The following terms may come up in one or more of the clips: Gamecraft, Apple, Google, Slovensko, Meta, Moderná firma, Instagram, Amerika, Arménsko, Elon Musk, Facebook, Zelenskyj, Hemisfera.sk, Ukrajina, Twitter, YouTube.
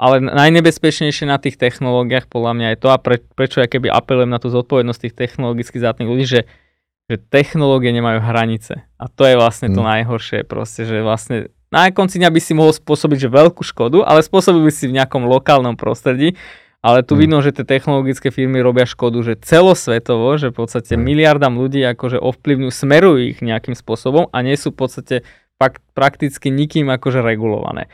Ale najnebezpečnejšie na tých technológiách podľa mňa je to, a prečo ja keby apelujem na tú zodpovednosť tých technologicky zdatných ľudí, že technológie nemajú hranice. A to je vlastne to najhoršie proste, že vlastne na konci dňa by si mohol spôsobiť že veľkú škodu, ale spôsobil by si v nejakom lokálnom prostredí, ale tu vidno, že tie technologické firmy robia škodu, že celosvetovo, že v podstate miliardám ľudí akože ovplyvňujú, smerujú ich nejakým spôsobom a nie sú v podstate prakticky nikým akože regulované.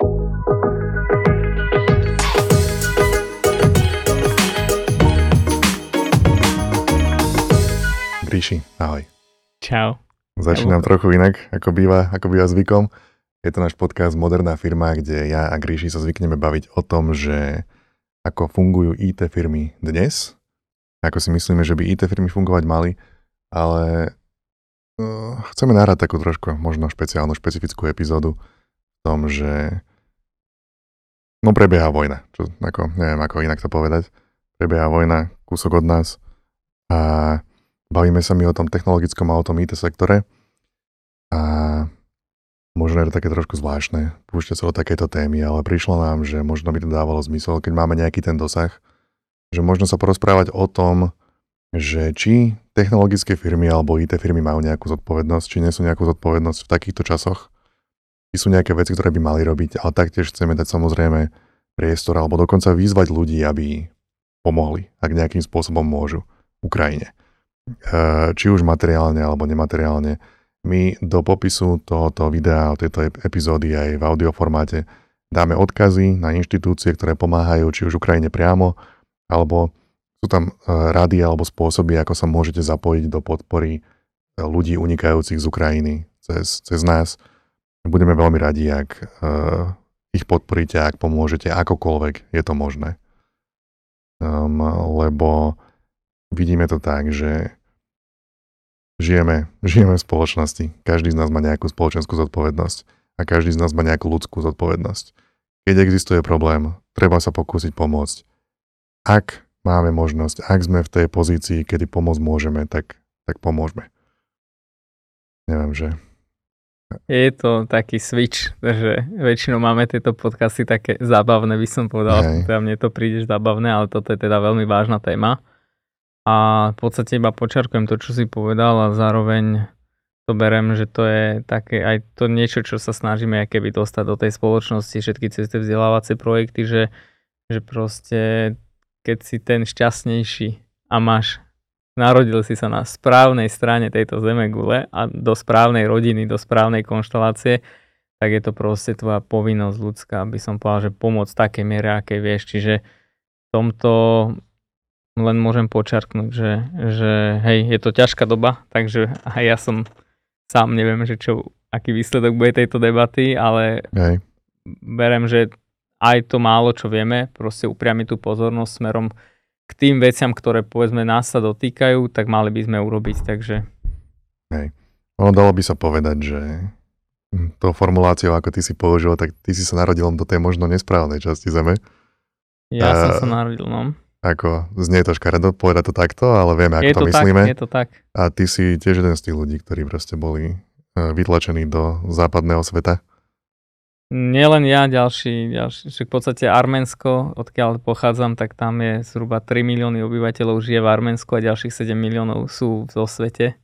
Gríši, ahoj. Čau. Začínam trochu inak, ako býva zvykom. Je to náš podcast Moderná firma, kde ja a Gríši sa zvykneme baviť o tom, že ako fungujú IT firmy dnes, ako si myslíme, že by IT firmy fungovať mali, ale chceme nahrať takú trošku možno špecifickú epizódu v tom, že prebieha vojna, neviem ako inak to povedať. Prebieha vojna kúsok od nás a bavíme sa my o tom technologickom a o tom IT sektore a možno je to také trošku zvláštne púšťať sa o takéto témy, ale prišlo nám, že možno by to dávalo zmysel, keď máme nejaký ten dosah, že možno sa porozprávať o tom, že či technologické firmy alebo IT firmy majú nejakú zodpovednosť, či nesú nejakú zodpovednosť v takýchto časoch, či sú nejaké veci, ktoré by mali robiť, ale taktiež chceme dať samozrejme priestor alebo dokonca vyzvať ľudí, aby pomohli, ak nejakým spôsobom môžu, Ukrajine. Či už materiálne alebo nemateriálne. My do popisu tohoto videa, tejto epizódy aj v audioformáte dáme odkazy na inštitúcie, ktoré pomáhajú či už Ukrajine priamo, alebo sú tam rady alebo spôsoby, ako sa môžete zapojiť do podpory ľudí unikajúcich z Ukrajiny cez nás. Budeme veľmi radi, ak ich podporíte, ak pomôžete, akokoľvek je to možné. Lebo vidíme to tak, že žijeme v spoločnosti. Každý z nás má nejakú spoločenskú zodpovednosť a každý z nás má nejakú ľudskú zodpovednosť. Keď existuje problém, treba sa pokúsiť pomôcť. Ak máme možnosť, ak sme v tej pozícii, kedy pomôcť môžeme, tak pomôžme. Neviem, že... Je to taký switch, že väčšinou máme tieto podcasty také zábavné, by som povedal. Hej. Teda mne to príde zábavné, ale toto je teda veľmi vážna téma. A v podstate iba počiarkujem to, čo si povedal, a zároveň to berem, že to je také aj to niečo, čo sa snažíme aj keby dostať do tej spoločnosti, všetky cez tie vzdelávacie projekty, že proste keď si ten šťastnejší a narodil si sa na správnej strane tejto zemegule a do správnej rodiny, do správnej konštelácie, tak je to proste tvoja povinnosť ľudská, by som povedal, že pomôcť takej miere, akej vieš, čiže v tomto len môžem počiarknúť, že hej, je to ťažká doba, takže aj ja som sám neviem, že aký výsledok bude tejto debaty, ale hej. Berem, že aj to málo, čo vieme, proste upriamiť tú pozornosť smerom k tým veciam, ktoré povedzme nás sa dotýkajú, tak mali by sme urobiť, takže... Hej, ono dalo by sa povedať, že tou formuláciou, ako ty si použil, tak ty si sa narodil do tej možno nesprávnej časti zeme. Ja som sa narodil, Ako, znie to škaredo, povedať to takto, ale vieme, ako to myslíme. Je to tak. A ty si tiež jeden z tých ľudí, ktorí proste boli vytlačení do západného sveta. Nielen ja, ďalší. V podstate Arménsko, odkiaľ pochádzam, tak tam je zhruba 3 milióny obyvateľov žije v Arménsku a ďalších 7 miliónov sú vo svete.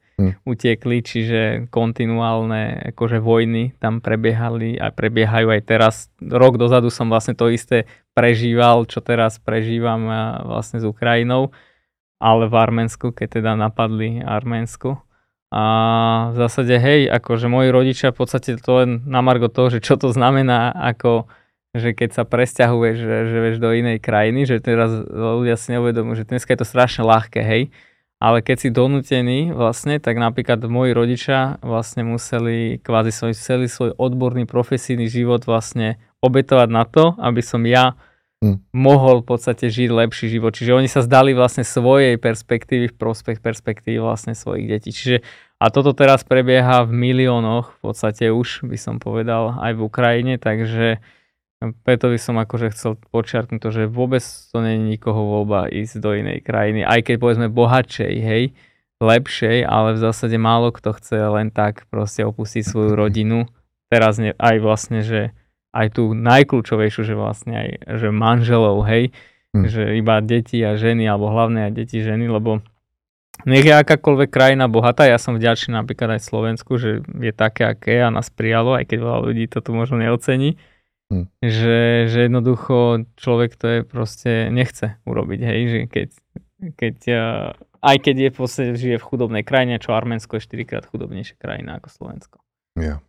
Utiekli, čiže kontinuálne akože vojny tam prebiehali a prebiehajú aj teraz. Rok dozadu som vlastne to isté prežíval, čo teraz prežívam vlastne s Ukrajinou, ale v Arménsku, keď teda napadli Arménsku. A v zásade, hej, akože moji rodičia v podstate to len na margo toho, že čo to znamená, ako že keď sa presťahuješ, že vieš do inej krajiny, že teraz ľudia si neuvedomujú, že dneska je to strašne ľahké, hej. Ale keď si donútený vlastne, tak napríklad moji rodičia vlastne museli kvázi celý svoj odborný profesijný život vlastne obetovať na to, aby som ja mohol v podstate žiť lepší život. Čiže oni sa zdali vlastne svojej perspektívy v prospech perspektívy vlastne svojich detí. Čiže a toto teraz prebieha v miliónoch v podstate už, by som povedal, aj v Ukrajine, takže preto by som akože chcel počiarknúť to, že vôbec to nie je nikoho voľba ísť do inej krajiny, aj keď povedzme bohatšej, hej, lepšej, ale v zásade málo kto chce len tak proste opustiť svoju rodinu. Teraz aj vlastne, že aj tú najkľúčovejšiu, že vlastne aj že manželov, hej, že iba deti a ženy, alebo hlavne aj deti ženy, lebo nech je akákoľvek krajina bohatá, ja som vďačný napríklad aj Slovensku, že je také, aké a nás prijalo, aj keď veľa ľudí to tu možno neocení, že jednoducho človek to je proste nechce urobiť, hej, že keď aj keď je proste, žije v chudobnej krajine, čo Arménsko je 4-krát chudobnejšia krajina ako Slovensko. Ja.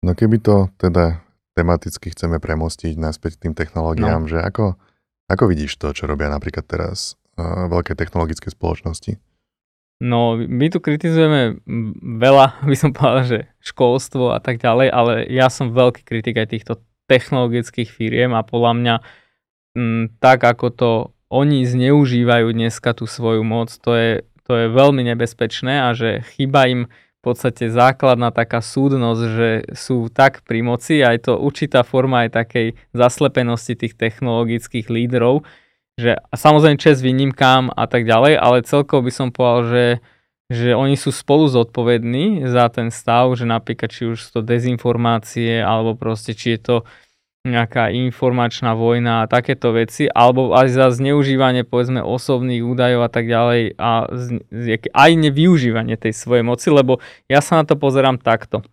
No keby to teda tematicky chceme premostiť naspäť k tým technológiám, že ako vidíš to, čo robia napríklad teraz veľké technologické spoločnosti? No, my tu kritizujeme veľa, by som povedal, že školstvo a tak ďalej, ale ja som veľký kritik aj týchto technologických firiem a podľa mňa tak, ako to oni zneužívajú dneska tú svoju moc, to je veľmi nebezpečné a že chýba im v podstate základná taká súdnosť, že sú tak pri moci a je to určitá forma aj takej zaslepenosti tých technologických lídrov, že a samozrejme čest výnimkám a tak ďalej, ale celkovo by som povedal, že oni sú spolu zodpovední za ten stav, že napríklad či už sú to dezinformácie, alebo proste či je to nejaká informačná vojna a takéto veci, alebo aj za zneužívanie povedzme osobných údajov a tak ďalej a aj nevyužívanie tej svojej moci, lebo ja sa na to pozerám takto.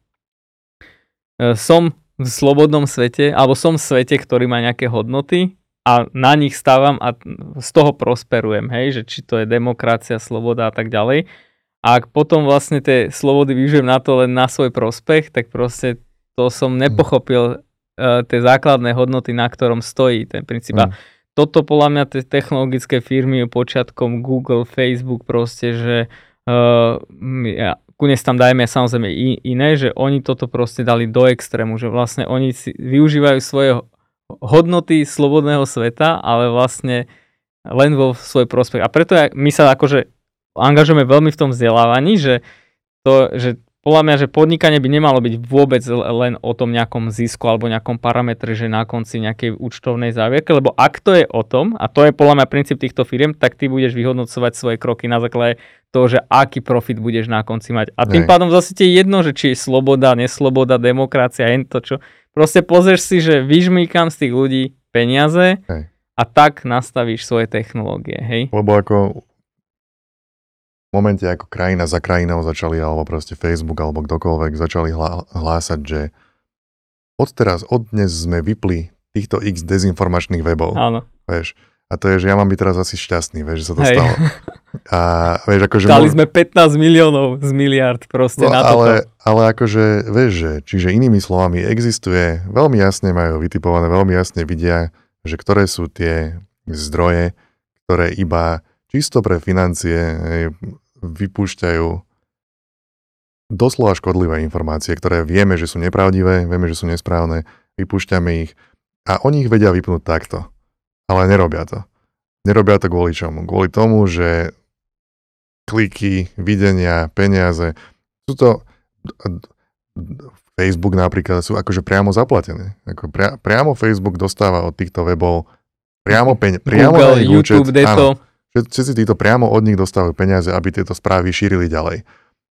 Som v slobodnom svete, alebo som v svete, ktorý má nejaké hodnoty, a na nich stávam a z toho prosperujem, hej, že či to je demokracia, sloboda a tak ďalej. A ak potom vlastne tie slobody využijem na to len na svoj prospech, tak proste to som nepochopil tie základné hodnoty, na ktorom stojí ten princíp. A toto podľa mňa tie technologické firmy počiatkom Google, Facebook proste, že koniec tam dajme samozrejme iné, že oni toto proste dali do extrému, že vlastne oni si využívajú svoje hodnoty slobodného sveta, ale vlastne len vo svoj prospech. A preto my sa akože angažujeme veľmi v tom vzdelávaní, že podľa mňa, že podnikanie by nemalo byť vôbec len o tom nejakom zisku alebo nejakom parametre, že na konci nejakej účtovnej závierke, lebo ak to je o tom, a to je podľa mňa princíp týchto firiem, tak ty budeš vyhodnocovať svoje kroky na základe toho, že aký profit budeš na konci mať. A tým pádom zase ti je jedno, že či je sloboda, nesloboda, demokracia, jen to, čo... Proste pozrieš si, že vyžmýkam z tých ľudí peniaze a tak nastavíš svoje technológie, hej? Lebo ako v momente, ako krajina za krajinou začali, alebo proste Facebook, alebo kdokoľvek začali hlásať, že od dnes sme vypli týchto x dezinformačných webov. Áno. Vieš, a to je, že ja mám byť teraz asi šťastný, vieš, že sa to stalo. A vieš, akože... Dali sme 15 miliónov z miliard proste na toto. Ale akože, vieš, že, čiže inými slovami existuje, veľmi jasne majú vytipované, veľmi jasne vidia, že ktoré sú tie zdroje, ktoré iba čisto pre financie vypúšťajú doslova škodlivé informácie, ktoré vieme, že sú nepravdivé, vieme, že sú nesprávne, vypúšťame ich a oni ich vedia vypnúť takto. Ale nerobia to. Nerobia to kvôli čomu? Kvôli tomu, že kliky, videnia, peniaze, sú to Facebook napríklad sú akože priamo zaplatené. Ako priamo Facebook dostáva od týchto webov priamo peniaze. Google, YouTube, áno, všetci títo priamo od nich dostávajú peniaze, aby tieto správy šírili ďalej.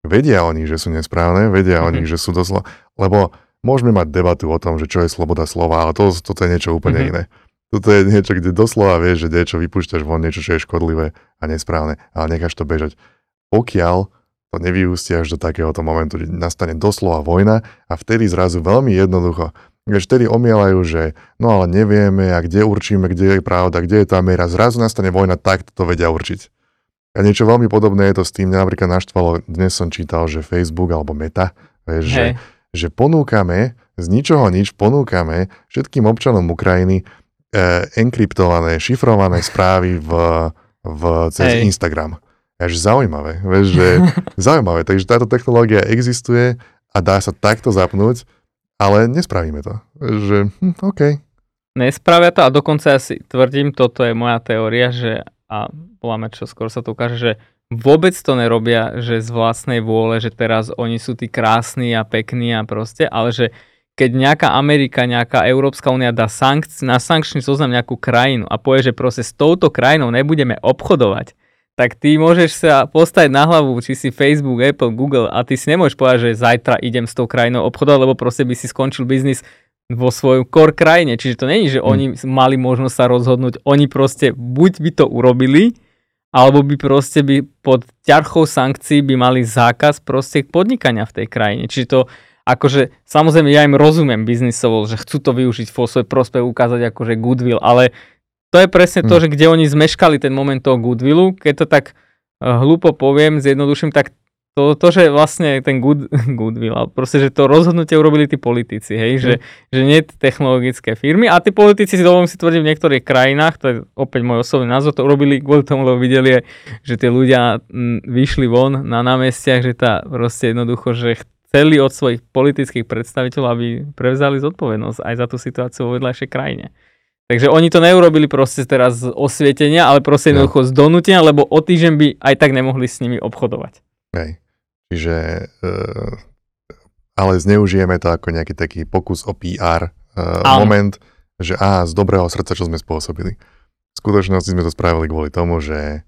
Vedia oni, že sú nesprávne, vedia oni, že sú doslova, lebo môžeme mať debatu o tom, že čo je sloboda slova, ale toto je niečo úplne iné. Toto je niečo, kde doslova vieš, že niečo vypúšťaš von, niečo, čo je škodlivé a nesprávne, ale necháš to bežať. Pokiaľ to nevyústia až do takéhoto momentu, kde nastane doslova vojna a vtedy zrazu veľmi jednoducho, vieš, vtedy omielajú, že no ale nevieme a kde určíme, kde je pravda, kde je tá miera, zrazu nastane vojna, tak to vedia určiť. A niečo veľmi podobné je to s tým, mňa napríklad naštvalo, dnes som čítal, že Facebook alebo Meta, vieš, že ponúkame, z ničoho nič ponúkame všetkým občanom Ukrajiny enkryptované, šifrované správy cez Instagram. Až zaujímavé. Vieš, že zaujímavé. Takže táto technológia existuje a dá sa takto zapnúť, ale nespravíme to. Že, OK. Nespravia to a dokonca ja si tvrdím, toto je moja teória, že a voláme, čo skoro sa to ukáže, že vôbec to nerobia, že z vlastnej vôle, že teraz oni sú tí krásni a pekní a proste, ale že keď nejaká Amerika, nejaká Európska únia dá na sankčný zoznam nejakú krajinu a povie, že proste s touto krajinou nebudeme obchodovať, tak ty môžeš sa postaviť na hlavu, či si Facebook, Apple, Google a ty si nemôžeš povedať, že zajtra idem s tou krajinou obchodovať, lebo proste by si skončil biznis vo svojom core krajine. Čiže to není, že oni mali možnosť sa rozhodnúť. Oni proste buď by to urobili, alebo by proste by pod ťarchou sankcií by mali zákaz proste podnikania v tej krajine. Čiže to akože, samozrejme ja im rozumiem biznisovo, že chcú to využiť vo svoj prospech, ukázať akože goodwill, ale to je presne to, že kde oni zmeškali ten moment toho goodwillu, keď to tak hlúpo poviem, zjednoduším, tak to, že vlastne ten goodwill, ale proste, že to rozhodnutie urobili tí politici, hej, že nie technologické firmy a tí politici, si dovolím si tvrdiť, v niektorých krajinách, to je opäť môj osobný názor, to urobili kvôli tomu, lebo videli, že tí ľudia vyšli von na námestiach, že tá proste jednoducho, že chceli od svojich politických predstaviteľov, aby prevzali zodpovednosť aj za tú situáciu vo vedľajšej krajine. Takže oni to neurobili proste teraz z osvietenia, ale proste jednoducho z donútenia, lebo o týždeň by aj tak nemohli s nimi obchodovať. Hej. Čiže, ale zneužijeme to ako nejaký taký pokus o PR moment, že z dobrého srdca, čo sme spôsobili. V skutočnosti sme to spravili kvôli tomu, že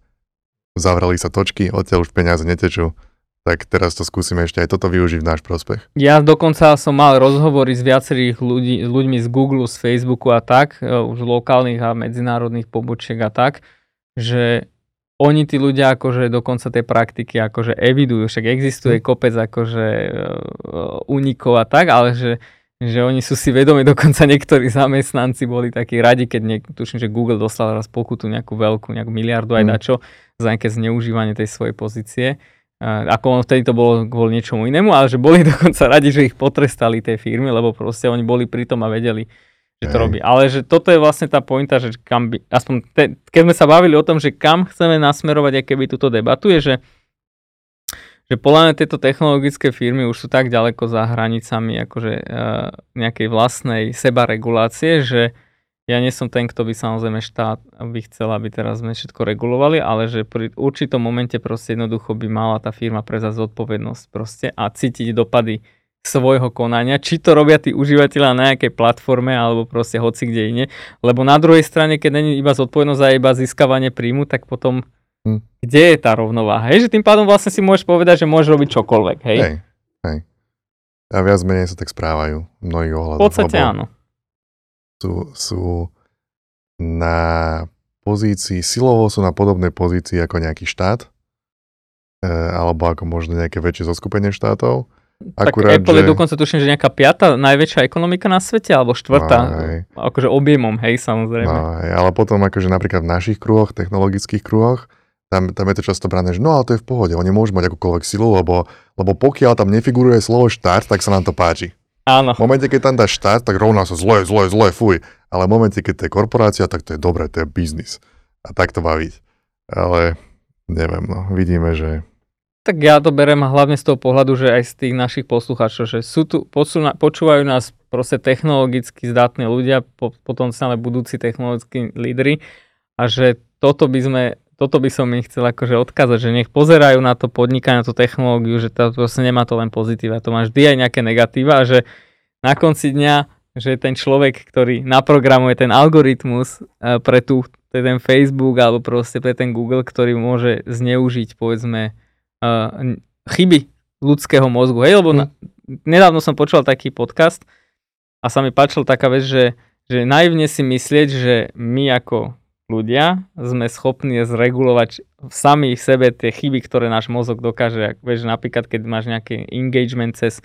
zavrali sa točky, odtiaľ už peniaze netečú, tak teraz to skúsime ešte aj toto využiť v náš prospech. Ja dokonca som mal rozhovory s viacerých ľuďmi z Google, z Facebooku a tak, už lokálnych a medzinárodných pobočiek a tak, že oni tí ľudia akože dokonca tej praktiky akože evidujú, však existuje kopec akože unikov a tak, ale že oni sú si vedomi, dokonca niektorí zamestnanci boli takí radi, keď tuším, že Google dostal raz pokutu nejakú veľkú, nejakú miliardu aj dačo za nejaké zneužívanie tej svojej pozície. Ako vtedy to bolo kvôli niečomu inému, ale že boli dokonca radi, že ich potrestali tej firmy, lebo proste oni boli pri tom a vedeli, že to robí. Ale že toto je vlastne tá pointa, že kam by, aspoň keď sme sa bavili o tom, že kam chceme nasmerovať, aj keby túto debatu, je, že podľa mňa tieto technologické firmy už sú tak ďaleko za hranicami akože nejakej vlastnej sebaregulácie, že ja nie som ten, kto by samozrejme štát by chcel, aby teraz sme všetko regulovali, ale že pri určitom momente proste jednoducho by mala tá firma prevziať zodpovednosť proste a cítiť dopady svojho konania, či to robia tí užívateľa na nejakej platforme alebo proste hoci kde inde. Lebo na druhej strane, keď není iba zodpovednosť a iba získavanie príjmu, tak potom kde je tá rovnováha? Hej, že tým pádom vlastne si môžeš povedať, že môžeš robiť čokoľvek, hej? Hej. A viac menej sa tak správajú v mnohých ohľadoch. V podstate áno. Sú na pozícii, silovo sú na podobnej pozícii ako nejaký štát, alebo ako možno nejaké väčšie zoskupenie štátov. Akurát, tak Apple je dokonca, tuším, že nejaká 5. najväčšia ekonomika na svete, alebo 4. Akože objemom, hej, samozrejme. Ale potom akože napríklad v našich kruhoch, technologických kruhoch, tam je to často brané, že no ale to je v pohode, oni môžu mať akúkoľvek silu, lebo pokiaľ tam nefiguruje slovo štát, tak sa nám to páči. Áno. V momente, keď tam dá štát, tak rovná sa zlé, fuj. Ale v momente, keď to je korporácia, tak to je dobré, to je biznis. A tak to má byť. Ale neviem, no, vidíme, že... Tak ja to berem hlavne z toho pohľadu, že aj z tých našich poslucháčov, že sú tu, počúvajú nás proste technologicky zdatní ľudia, potom stále budúci technologickí lídri a že toto by som im chcel akože odkázať, že nech pozerajú na to podnikanie, na tú technológiu, že to proste nemá to len pozitíva, to má vždy aj nejaké negatíva a že na konci dňa, že ten človek, ktorý naprogramuje ten algoritmus pre ten Facebook alebo proste pre ten Google, ktorý môže zneužiť, povedzme, chyby ľudského mozgu. Hej, lebo nedávno som počúval taký podcast a sa mi páčila taká vec, že naivne si myslieť, že my ako ľudia sme schopní zregulovať sami v sebe tie chyby, ktoré náš mozog dokáže. Vieš, napríklad, keď máš nejaký engagement cez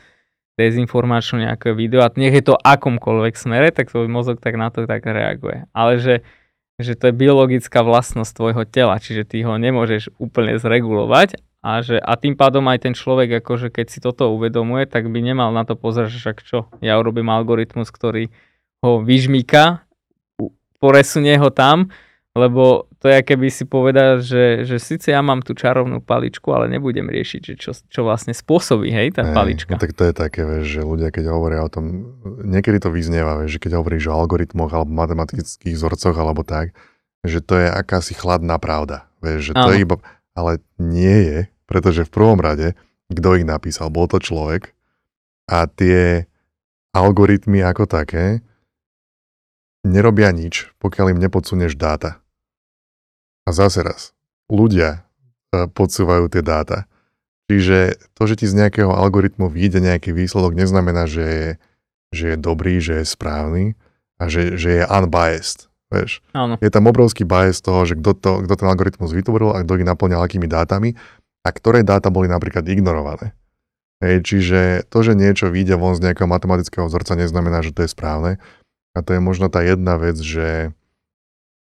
dezinformačnú nejaké video a nech je to akomkoľvek smere, tak tvoj mozog tak na to tak reaguje. Ale že to je biologická vlastnosť tvojho tela, čiže ty ho nemôžeš úplne zregulovať a tým pádom aj ten človek, akože keď si toto uvedomuje, tak by nemal na to pozerať, však čo, ja urobím algoritmus, ktorý ho vyžmýka, poresunie ho tam, lebo to je, keby si povedal, že síce ja mám tú čarovnú paličku, ale nebudem riešiť, že čo vlastne spôsobí, hej, tá palička. No tak to je také, vieš, že ľudia, keď hovoria o tom, niekedy to vyznieva, vieš, že keď hovoríš o algoritmoch alebo matematických vzorcoch alebo tak, že to je akási chladná pravda, vieš, že to je iba, ale nie je, pretože v prvom rade, kto ich napísal, bol to človek a tie algoritmy ako také nerobia nič, pokiaľ im nepodsunieš dáta. A zase raz, ľudia podsúvajú tie dáta. Čiže to, že ti z nejakého algoritmu vyjde nejaký výsledok, neznamená, že je že je dobrý, že je správny a že je unbiased. Vieš? Je tam obrovský bias toho, že kto ten algoritmus vytvoril a kto ich naplňal akými dátami a ktoré dáta boli napríklad ignorované. Hej, čiže to, že niečo vyjde von z nejakého matematického vzorca, neznamená, že to je správne. A to je možno tá jedna vec, že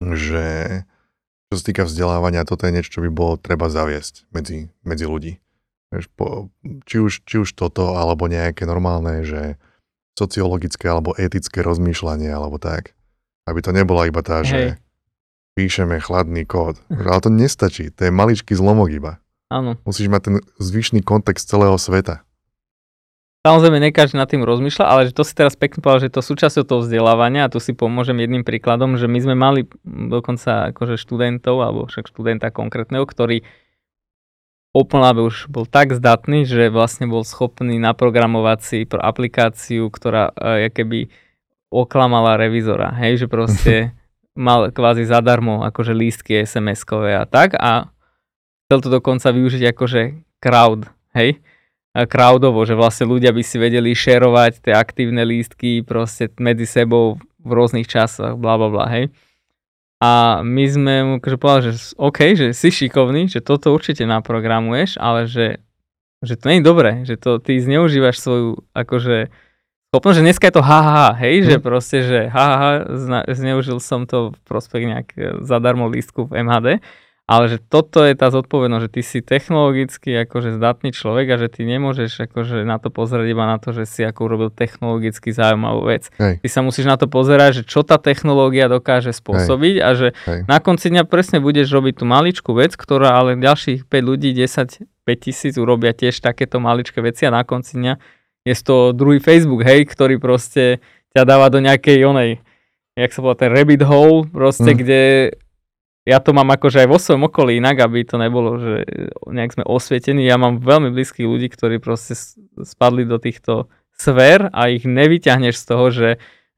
čo sa týka vzdelávania, toto je niečo, čo by bolo treba zaviesť medzi ľudí. Vieš, či už toto, alebo nejaké normálne, že sociologické alebo etické rozmýšľanie, alebo tak. Aby to nebola iba tá, že píšeme chladný kód. Ale to nestačí, to je maličký zlomok iba. Áno. Musíš mať ten zvyšný kontext celého sveta. Samozrejme, nekaždý nad tým rozmýšľa, ale že to si teraz pekne povedal, že to súčasťou toho vzdelávania, a tu si pomôžem jedným príkladom, že my sme mali dokonca akože študentov, alebo však študenta konkrétneho, ktorý úplne už bol tak zdatný, že vlastne bol schopný naprogramovať si aplikáciu, ktorá keby oklamala revizora, hej, že proste mal kvázi zadarmo akože lístky SMS-kové a tak a chcel to dokonca využiť akože crowd, hej, crowdovo, že vlastne ľudia by si vedeli šerovať tie aktívne lístky proste medzi sebou v rôznych časoch, blablabla, hej. A my sme mu akože povedali, že OK, že si šikovný, že toto určite naprogramuješ, ale že to nie je dobré, že to ty zneužívaš svoju akože schopnosť, že dneska je to haha, hej, že proste, že zneužil som to v prospech nejak zadarmo lístku v MHD, ale že toto je tá zodpovednosť, že ty si technologicky akože zdatný človek a že ty nemôžeš akože na to pozerať iba na to, že si ako urobil technologicky zaujímavú vec. Hej. Ty sa musíš na to pozerať, že čo tá technológia dokáže spôsobiť a že na konci dňa presne budeš robiť tú maličkú vec, ktorá ale ďalších 5 ľudí, 5 tisíc urobia tiež takéto maličké veci a na konci dňa je to druhý Facebook, hej, ktorý proste ťa dáva do nejakej onej, jak sa volá ten rabbit hole, proste, kde ja to mám akože aj vo svojom okolí inak, aby to nebolo, že nejak sme osvietení. Ja mám veľmi blízkych ľudí, ktorí proste spadli do týchto sfér a ich nevyťahneš z toho, že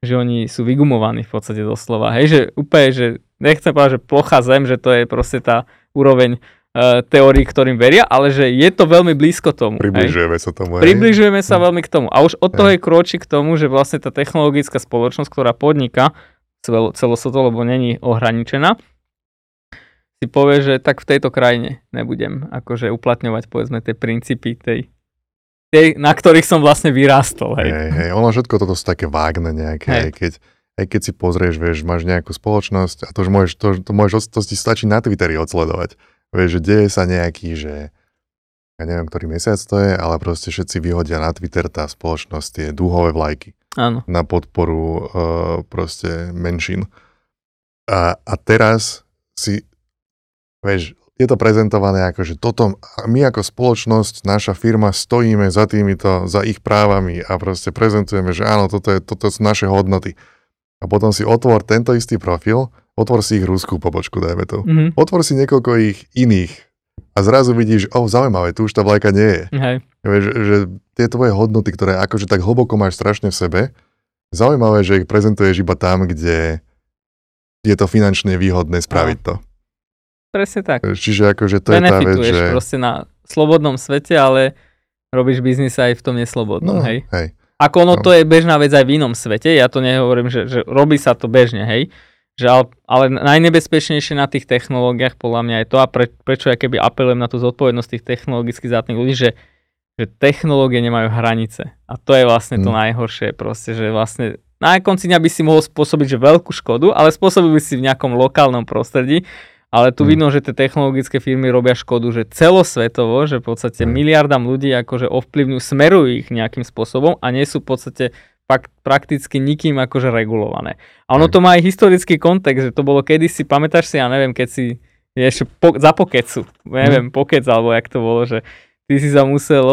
oni sú vygumovaní v podstate doslova. Hej, že úplne, že nechcem povedať, že plocha zem, že to je proste tá úroveň teórií, ktorým veria, ale že je to veľmi blízko tomu. Približujeme sa tomu. Približujeme sa veľmi k tomu. A už od toho je krôčik k tomu, že vlastne tá technologická spoločnosť, ktorá podniká celosveto, lebo není ohraničená, si povie, že tak v tejto krajine nebudem akože uplatňovať, povedzme, tie princípy tej, na ktorých som vlastne vyrástol. Hej. Ono všetko toto sú také vágne nejaké, keď si pozrieš, vieš, máš nejakú spoločnosť a to už môžeš, to si stačí na Twitteri odsledovať. Vieš, že deje sa nejaký, že ja neviem, ktorý mesiac to je, ale proste všetci vyhodia na Twitter tá spoločnosť tie dúhové vlajky. Áno. Na podporu proste menšín. A teraz si, vieš, je to prezentované ako, že toto, my ako spoločnosť, naša firma stojíme za týmito, za ich právami a proste prezentujeme, že áno, toto sú naše hodnoty. A potom si otvor tento istý profil, otvor si ich ruskú pobočku, dajme to. Mm-hmm. Otvor si niekoľko ich iných a zrazu vidíš, zaujímavé, tu už tá vlajka nie je. Vieš, že tie tvoje hodnoty, ktoré akože tak hlboko máš strašne v sebe, zaujímavé, že ich prezentuješ iba tam, kde je to finančne výhodné spraviť to. Presne tak. Čiže akože to je tá vec, že... Benefituješ proste na slobodnom svete, ale robíš biznis aj v tom neslobodnom, hej. Ako ono to je bežná vec aj v inom svete, ja to nehovorím, že robí sa to bežne, hej. Že ale najnebezpečnejšie na tých technológiách podľa mňa je to a prečo ja keby apelujem na tú zodpovednosť tých technologicky zdatných ľudí, že technológie nemajú hranice. A to je vlastne to najhoršie proste, že vlastne na konci dňa by si mohol spôsobiť že veľkú škodu, ale spôsobil by si v nejakom lokálnom prostredí, ale tu vidno, že tie technologické firmy robia škodu, že celosvetovo, že v podstate miliardám ľudí akože ovplyvňujú, smerujú ich nejakým spôsobom a nie sú v podstate prakticky nikým akože regulované. A ono to má aj historický kontext, že to bolo kedysi, pamätáš si, ja neviem, keď si ešte za pokecu, neviem, pokec, alebo jak to bolo, že ty si sa musel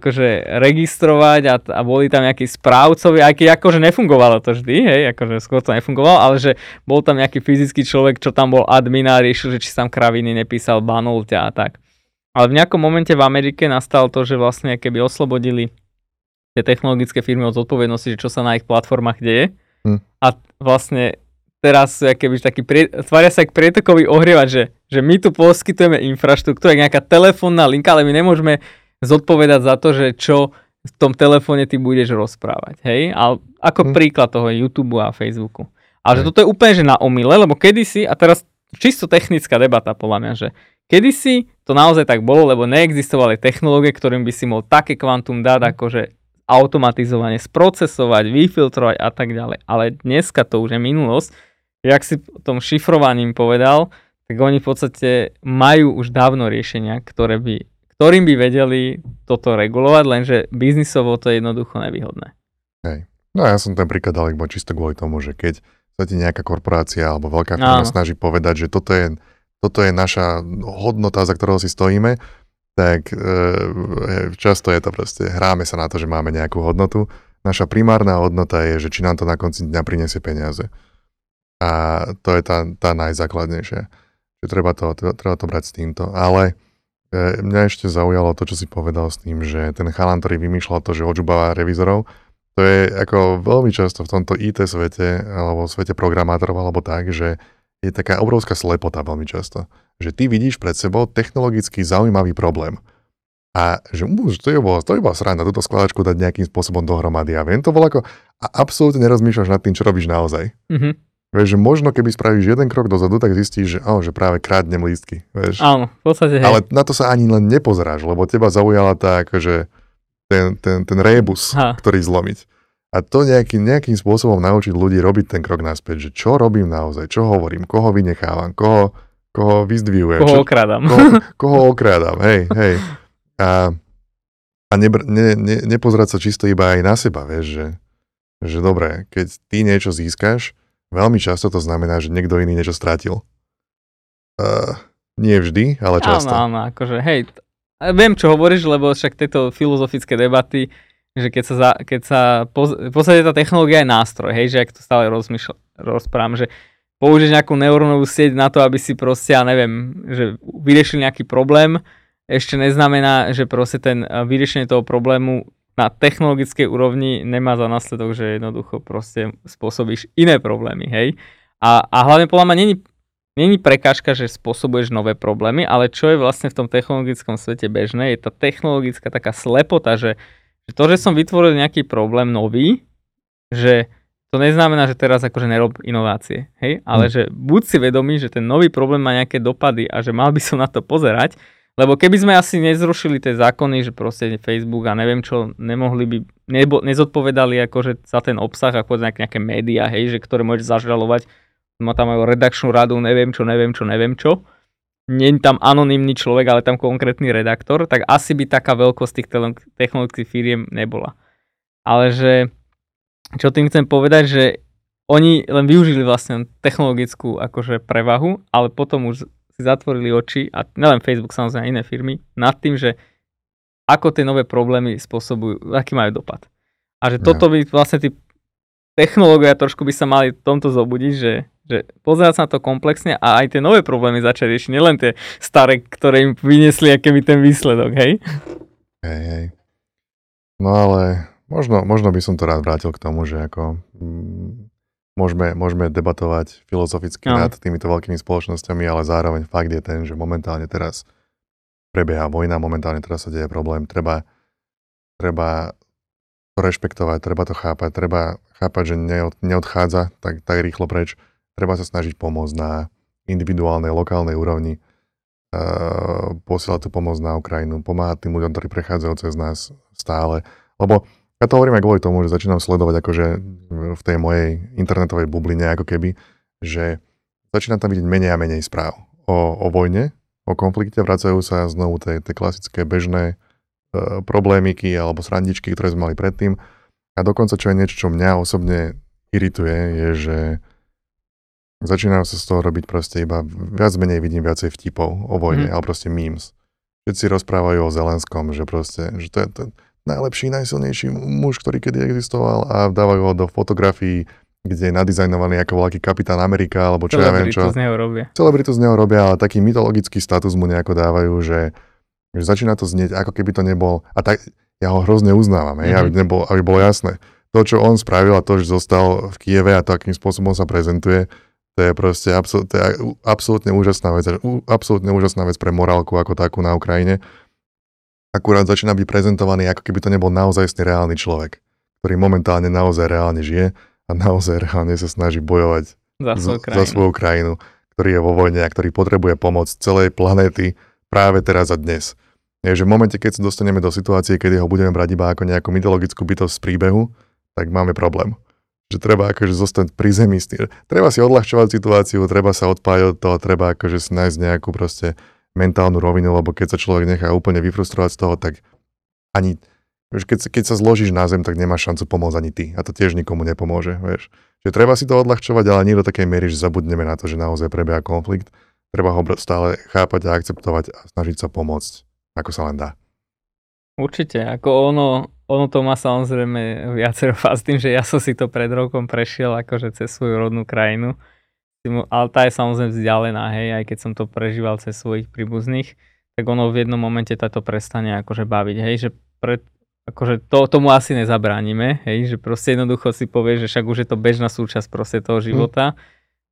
akože registrovať a boli tam nejakí správcovi, aj keď akože nefungovalo to vždy, hej, akože skôr to nefungovalo, ale že bol tam nejaký fyzický človek, čo tam bol admin a riešil, že či tam kraviny nepísal, banol ťa a tak. Ale v nejakom momente v Amerike nastalo to, že vlastne keby oslobodili tie technologické firmy od zodpovednosti, že čo sa na ich platformách deje. A vlastne teraz sú tvária sa jak prietokový ohrievač, že my tu poskytujeme infraštruktúru, jak nejaká telefónna linka, ale my nemôžeme zodpovedať za to, že čo v tom telefóne ty budeš rozprávať, hej? Ale ako príklad toho YouTube a Facebooku. Ale že toto je úplne že na omyle, lebo kedysi, a teraz čisto technická debata podľa mňa, že kedysi to naozaj tak bolo, lebo neexistovali technológie, ktorým by si mohol také kvantum dát, akože automatizovane sprocesovať, vyfiltrovať a tak ďalej. Ale dneska to už je minulosť. Jak si o tom šifrovaním povedal, tak oni v podstate majú už dávno riešenia, ktorým by vedeli toto regulovať, lenže biznisovo to je jednoducho nevýhodné. Hej. No ja som ten príklad dal iba čisto kvôli tomu, že keď sa ti nejaká korporácia alebo veľká firma snaží povedať, že toto je naša hodnota, za ktorou si stojíme, tak často je to proste, hráme sa na to, že máme nejakú hodnotu. Naša primárna hodnota je, že či nám to na konci dňa priniesie peniaze. A to je tá najzákladnejšia. Že treba to brať s týmto. Ale mňa ešte zaujalo to, čo si povedal s tým, že ten chalan, ktorý vymýšľal to, že odžubáva revizorov, to je ako veľmi často v tomto IT svete alebo v svete programátorov alebo tak, že je taká obrovská slepota veľmi často. Že ty vidíš pred sebou technologicky zaujímavý problém. A že to je bola sranda, túto skladačku dať nejakým spôsobom dohromady. A viem, to bolo ako... A absolútne nerozmýšľaš nad tým, čo robíš naozaj. Mm-hmm. Vieš, že možno keby spravíš jeden krok dozadu, tak zistíš, že práve krádnem lístky. Vieš. Áno, v podstate, hej. Ale na to sa ani len nepozeráš, lebo teba zaujala tá akože ten rébus, ktorý zlomiť. A to nejakým spôsobom naučiť ľudí robiť ten krok naspäť, že čo robím naozaj, čo hovorím, koho vynechávam, koho vyzdvihujem. Koho okrádam. Koho okrádam, hej. A nepozerať sa čisto iba aj na seba, vieš, že dobre, keď ty niečo získaš, veľmi často to znamená, že niekto iný niečo stratil. Nie vždy, ale často. Áno, akože hej, viem čo hovoríš, lebo však tieto filozofické debaty, že v podstate tá technológia je nástroj, hej, že ak to stále rozprávam, že použiť nejakú neurónovú sieť na to, aby si proste, ja neviem, že vyriešil nejaký problém, ešte neznamená, že proste ten vyriešenie toho problému na technologickej úrovni nemá za následok, že jednoducho proste spôsobíš iné problémy, hej. A hlavne podľa mňa není prekážka, že spôsobuješ nové problémy, ale čo je vlastne v tom technologickom svete bežné, je tá technologická taká slepota, že to, že som vytvoril nejaký problém nový, že to neznamená, že teraz akože nerob inovácie, hej? Ale že buď si vedomý, že ten nový problém má nejaké dopady a že mal by som na to pozerať, lebo keby sme asi nezrušili tie zákony, že proste Facebook a neviem čo, nezodpovedali akože za ten obsah, ako nejaké médiá, hej, že ktoré môžeš zažalovať, má tam aj redakčnú radu, neviem čo. Nie je tam anonymný človek, ale tam konkrétny redaktor, tak asi by taká veľkosť tých technologických firiem nebola. Ale že, čo tým chcem povedať, že oni len využili vlastne technologickú akože prevahu, ale potom už si zatvorili oči, a nielen Facebook, samozrejme iné firmy, nad tým, že ako tie nové problémy spôsobujú, aký majú dopad. A že toto by vlastne tí technológovia trošku by sa mali v tomto zobudiť, že pozerať sa na to komplexne a aj tie nové problémy začať riešiť, nielen tie staré, ktoré im vyniesli akýby ten výsledok, hej? Hej. No ale možno by som to rád vrátil k tomu, že ako môžeme debatovať filozoficky nad týmito veľkými spoločnosťami, ale zároveň fakt je ten, že momentálne teraz prebieha vojna, momentálne teraz sa deje problém, treba to rešpektovať, treba to chápať, že neodchádza tak rýchlo preč. Treba sa snažiť pomôcť na individuálnej, lokálnej úrovni, posielať tú pomoc na Ukrajinu, pomáhať tým ľuďom, ktorí prechádzajú cez nás stále. Lebo ja to hovorím aj kvôli tomu, že začínam sledovať akože v tej mojej internetovej bubline ako keby, že začínam tam vidieť menej a menej správ o vojne, o konflikte, vracajú sa znovu tie klasické bežné problémiky alebo srandičky, ktoré sme mali predtým. A dokonca čo je niečo, čo mňa osobne irituje, je, že začínajú sa z toho robiť proste iba viac menej vidím viacej vtipov o vojne, ale proste memes. Všetci rozprávajú o Zelenskom, že proste, že to je ten najlepší, najsilnejší muž, ktorý kedy existoval a dávajú ho do fotografií, kde je nadizajnovaný ako voľaký kapitán Amerika, alebo čo ja viem čo. Celebritu z neho robia, ale taký mytologický status mu nejako dávajú, že začína to znieť, ako keby to nebol. A tak ja ho hrozne uznávam, aby bolo jasné. To, čo on spravil a to, že zostal v Kieve a takým spôsobom sa prezentuje, to je proste absolútne úžasná vec pre morálku ako takú na Ukrajine. akurát začína byť prezentovaný, ako keby to nebol naozaj reálny človek, ktorý momentálne naozaj reálne žije a naozaj reálne sa snaží bojovať za svoju krajinu, ktorý je vo vojne a ktorý potrebuje pomoc celej planéty práve teraz a dnes. Takže v momente, keď sa dostaneme do situácie, kedy ho budeme brať iba ako nejakú mytologickú bytosť z príbehu, tak máme problém. Že treba akože zostať pri zemi. Treba si odľahčovať situáciu, treba sa odpájať od toho, treba akože si nájsť nejakú proste mentálnu rovinu, lebo keď sa človek nechá úplne vyfrustrovať z toho, tak ani, vieš, keď sa zložíš na zem, tak nemáš šancu pomôcť ani ty. A to tiež nikomu nepomôže, vieš. Že treba si to odľahčovať, ale nie do takej miery, že zabudneme na to, že naozaj prebieha konflikt. Treba ho stále chápať a akceptovať a snažiť sa pomôcť, ako sa len dá. Určite, ako ono to má samozrejme viacero fáz tým, že ja som si to pred rokom prešiel akože cez svoju rodnú krajinu, ale tá je samozrejme vzdialená, hej, aj keď som to prežíval cez svojich príbuzných, tak ono v jednom momente táto prestane akože baviť, hej, že akože tomu asi nezabránime, hej, že proste jednoducho si povieš, že však už je to bežná súčasť proste toho života,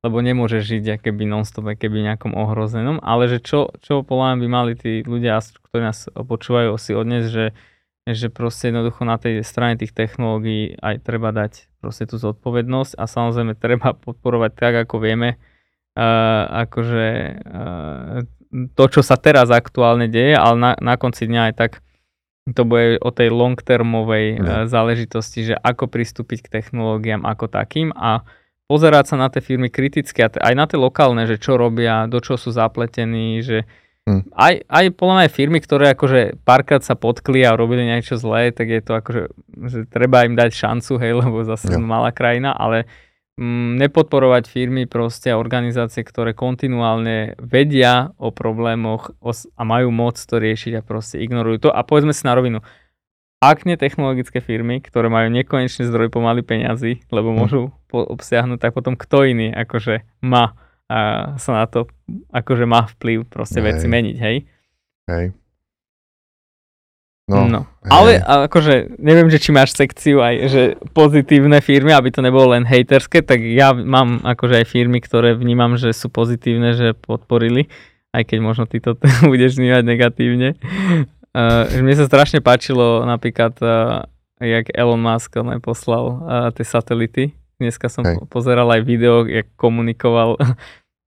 lebo nemôže žiť akéby non-stop, akéby nejakom ohrozenom, ale že čo podľa mňa by mali tí ľudia, ktorí nás počúvajú, si odniesť, že proste jednoducho na tej strane tých technológií aj treba dať proste tú zodpovednosť a samozrejme treba podporovať tak, ako vieme, to, čo sa teraz aktuálne deje, ale na konci dňa aj tak to bude o tej long-termovej záležitosti, že ako pristúpiť k technológiám ako takým a pozerať sa na tie firmy kriticky, aj na tie lokálne, že čo robia, do čo sú zapletení, že aj podľa mňa firmy, ktoré akože párkrát sa potkli a robili niečo zlé, tak je to akože, že treba im dať šancu, hej, lebo zase malá krajina, ale nepodporovať firmy proste a organizácie, ktoré kontinuálne vedia o problémoch a majú moc to riešiť a proste ignorujú to a povedzme si na rovinu. Ak nie technologické firmy, ktoré majú nekonečný zdroj pomaly peňazí, lebo môžu obsiahnuť, tak potom kto iný akože má sa na to, akože má vplyv proste veci meniť, hej? Hej. No. Hej. Ale akože neviem, že či máš sekciu aj, že pozitívne firmy, aby to nebolo len hejterské, tak ja mám akože aj firmy, ktoré vnímam, že sú pozitívne, že podporili, aj keď možno ty to budeš vnímať negatívne. Mne sa strašne páčilo napríklad, jak Elon Musk poslal tie satelity. Dneska som pozeral aj video, jak komunikoval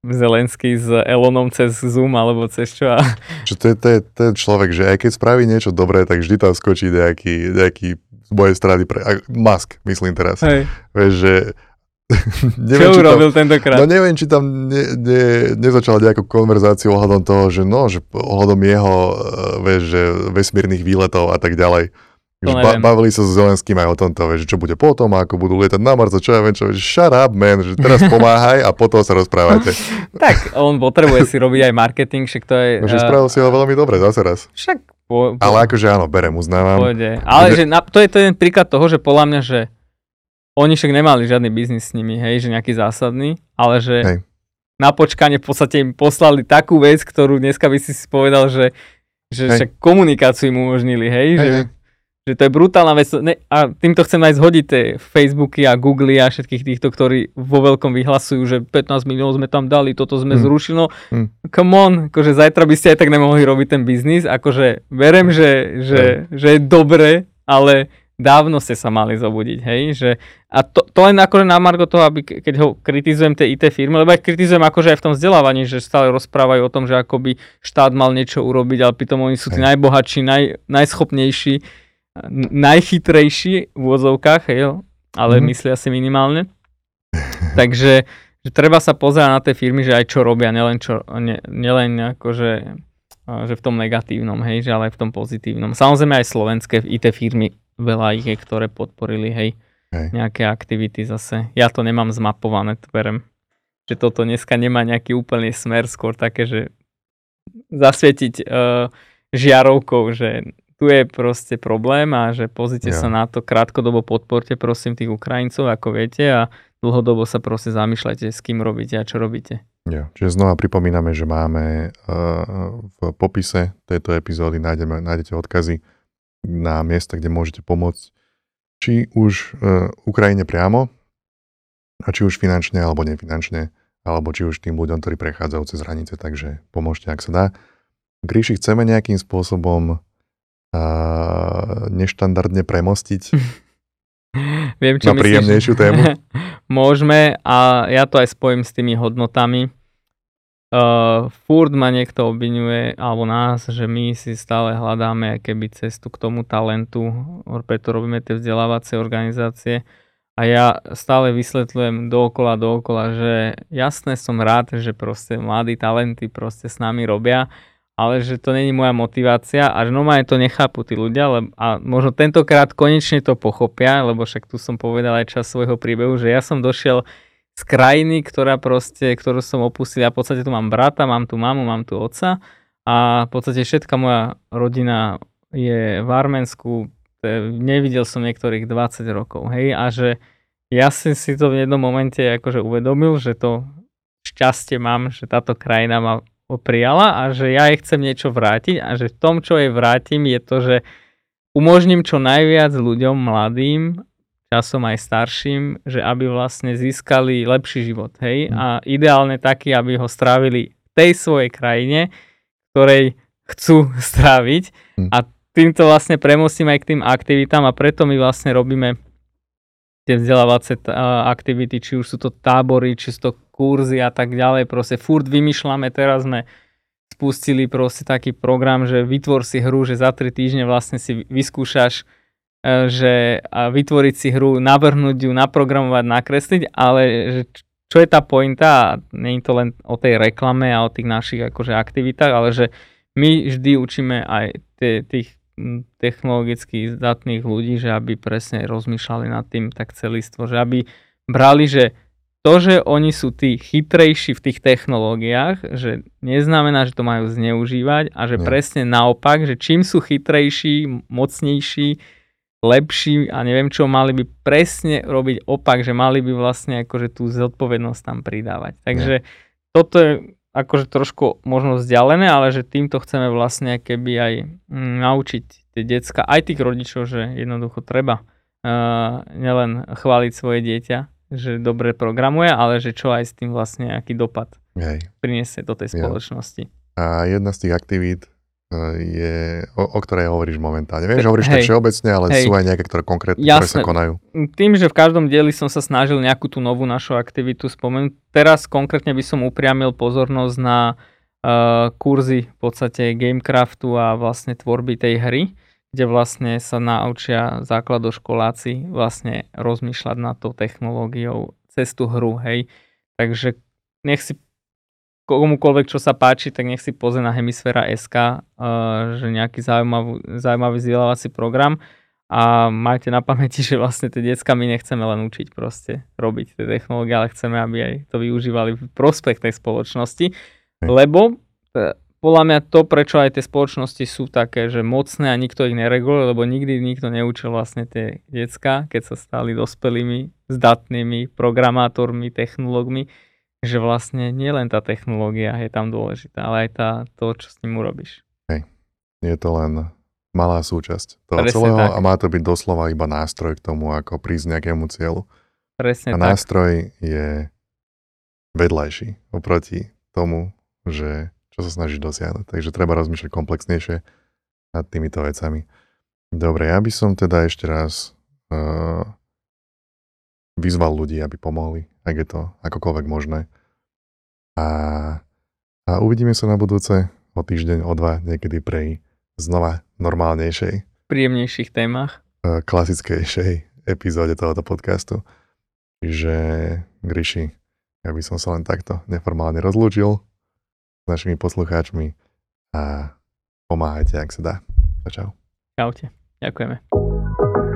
Zelenskyj s Elonom cez Zoom alebo cez čo. Čo to je ten človek, že aj keď spraví niečo dobré, tak vždy tam skočí nejaký z mojej strany Musk, myslím teraz. Vieš, že neviem, čo urobil tentokrát? No neviem, či tam nezačala nejakú konverzáciu ohľadom toho, že ohľadom jeho že vesmírnych výletov a tak ďalej. Bavili sa s Zelenským aj o tomto, že čo bude potom, ako budú lietať na Mars, čo ja viem, čo, shut up man, že teraz pomáhaj a potom sa rozprávate. Tak, on potrebuje si robiť aj marketing, však to je... Že spravil si ho veľmi dobre, zase raz. Však... Ale akože áno, berem, uznávam. Pôjde. Ale že to je ten príklad toho, že podľa mňa, že oni však nemali žiadny biznis s nimi, hej, že nejaký zásadný, ale že na počkanie v podstate im poslali takú vec, ktorú dneska by si povedal, že však komunikáciu im umožnili, hej, že to je brutálna vec. A týmto chcem aj zhodiť tie Facebooky a Google a všetkých týchto, ktorí vo veľkom vyhlasujú, že 15 miliónov sme tam dali, toto sme zrušili. Come on, akože zajtra by ste aj tak nemohli robiť ten biznis, akože verím, že je dobre, ale... Dávno ste sa mali zobudiť, hej, že a to len akože na margo toho, aby keď ho kritizujem tie IT firmy, lebo aj kritizujem akože aj v tom vzdelávaní, že stále rozprávajú o tom, že akoby štát mal niečo urobiť, ale pritom oni sú tí najbohatší, najschopnejší, najchytrejší v úvodzovkách, hej, ale myslia si minimálne. Takže že treba sa pozerať na tie firmy, že aj čo robia, nielen akože že v tom negatívnom, hej, že ale aj v tom pozitívnom. Samozrejme aj slovenské IT firmy veľa ich je, ktoré podporili, hej, nejaké aktivity zase. Ja to nemám zmapované, tverem. Že toto dneska nemá nejaký úplný smer, skôr také, že zasvietiť žiarovkou, že tu je proste problém a že pozrite sa na to, krátkodobo podporte prosím tých Ukrajincov, ako viete, a dlhodobo sa proste zamýšľajte, s kým robíte a čo robíte. Čiže znova pripomíname, že máme v popise tejto epizódy nájdete odkazy na miesta, kde môžete pomôcť či už Ukrajine priamo a či už finančne alebo nefinančne, alebo či už tým ľuďom, ktorí prechádzajú cez hranice, takže pomôžte, ak sa dá. Gríši, chceme nejakým spôsobom neštandardne premostiť Viem, čo na príjemnejšiu tému? Môžeme a ja to aj spojím s tými hodnotami. Furt ma niekto obviňuje, alebo nás, že my si stále hľadáme keby cestu k tomu talentu, preto robíme tie vzdelávacie organizácie a ja stále vysvetľujem dookola, že jasné, som rád, že proste mladí talenty proste s nami robia, ale že to není moja motivácia a že normálne to nechápu tí ľudia a možno tentokrát konečne to pochopia, lebo však tu som povedal aj čas svojho príbehu, že ja som došiel z krajiny, ktorú som opustil. Ja v podstate tu mám brata, mám tu mamu, mám tu otca a v podstate všetka moja rodina je v Arménsku. Nevidel som niektorých 20 rokov, hej, a že ja som si to v jednom momente akože uvedomil, že to šťastie mám, že táto krajina ma prijala a že ja jej chcem niečo vrátiť a že v tom, čo jej vrátim, je to, že umožním čo najviac ľuďom mladým, časom aj starším, že aby vlastne získali lepší život, hej? A ideálne taký, aby ho strávili v tej svojej krajine, ktorej chcú stráviť. A týmto vlastne premostím aj k tým aktivitám a preto my vlastne robíme tie vzdelávacie aktivity, či už sú to tábory, či sú to kurzy a tak ďalej. Proste furt vymýšľame, teraz sme spustili proste taký program, že vytvor si hru, že za 3 týždne vlastne si vyskúšaš, že vytvoriť si hru, navrhnúť ju, naprogramovať, nakresliť, ale že čo je tá pointa, nie je to len o tej reklame a o tých našich akože aktivitách, ale že my vždy učíme aj tých technologicky zdatných ľudí, že aby presne rozmýšľali nad tým tak celistvo, že aby brali, že to, že oni sú tí chytrejší v tých technológiách, že neznamená, že to majú zneužívať a že presne naopak, že čím sú chytrejší, mocnejší, lepší a neviem čo, mali by presne robiť opak, že mali by vlastne akože tú zodpovednosť tam pridávať. Takže toto je akože trošku možno vzdialené, ale že týmto chceme vlastne keby aj naučiť tie decka, aj tých rodičov, že jednoducho treba nielen chváliť svoje dieťa, že dobre programuje, ale že čo aj s tým vlastne aký dopad priniesie do tej spoločnosti. A jedna z tých aktivít je, o ktorej hovoríš momentálne. Viem, že hovoríš tak všeobecne, ale sú aj nejaké, ktoré konkrétne, ktoré sa konajú. Tým, že v každom dieli som sa snažil nejakú tú novú našu aktivitu spomenúť, teraz konkrétne by som upriamil pozornosť na kurzy v podstate Gamecraftu a vlastne tvorby tej hry, kde vlastne sa naučia základoškoláci vlastne rozmýšľať nad tou technológiou cez tú hru, hej. Takže nech si komukoľvek, čo sa páči, tak nech si pozrie na Hemisfera.sk, že nejaký zaujímavý vzdelávací program a majte na pamäti, že vlastne tie decka my nechceme len učiť proste robiť tie technológie, ale chceme, aby aj to využívali v prospech tej spoločnosti, lebo podľa mňa to, prečo aj tie spoločnosti sú také, že mocné a nikto ich nereguluje, lebo nikdy nikto neučil vlastne tie decka, keď sa stali dospelými, zdatnými programátormi, technológmi, že vlastne nielen tá technológia je tam dôležitá, ale aj to, čo s ním urobíš. Hej. Je to len malá súčasť toho celého tak. A má to byť doslova iba nástroj k tomu, ako prísť nejakému cieľu. Presne a tak. Nástroj je vedľajší oproti tomu, že čo sa snažíš dosiahnuť. Takže treba rozmýšľať komplexnejšie nad týmito vecami. Dobre, ja by som teda ešte raz vyzval ľudí, aby pomohli, ak je to akokoľvek možné. A uvidíme sa na budúce o týždeň, o 2, niekedy pri znova normálnejšej, príjemnejších témach, klasickejšej epizóde tohoto podcastu. Čiže, Gríši, ja by som sa len takto neformálne rozlúčil s našimi poslucháčmi a pomáhajte, ak sa dá. Čau. Čaute. Ďakujeme.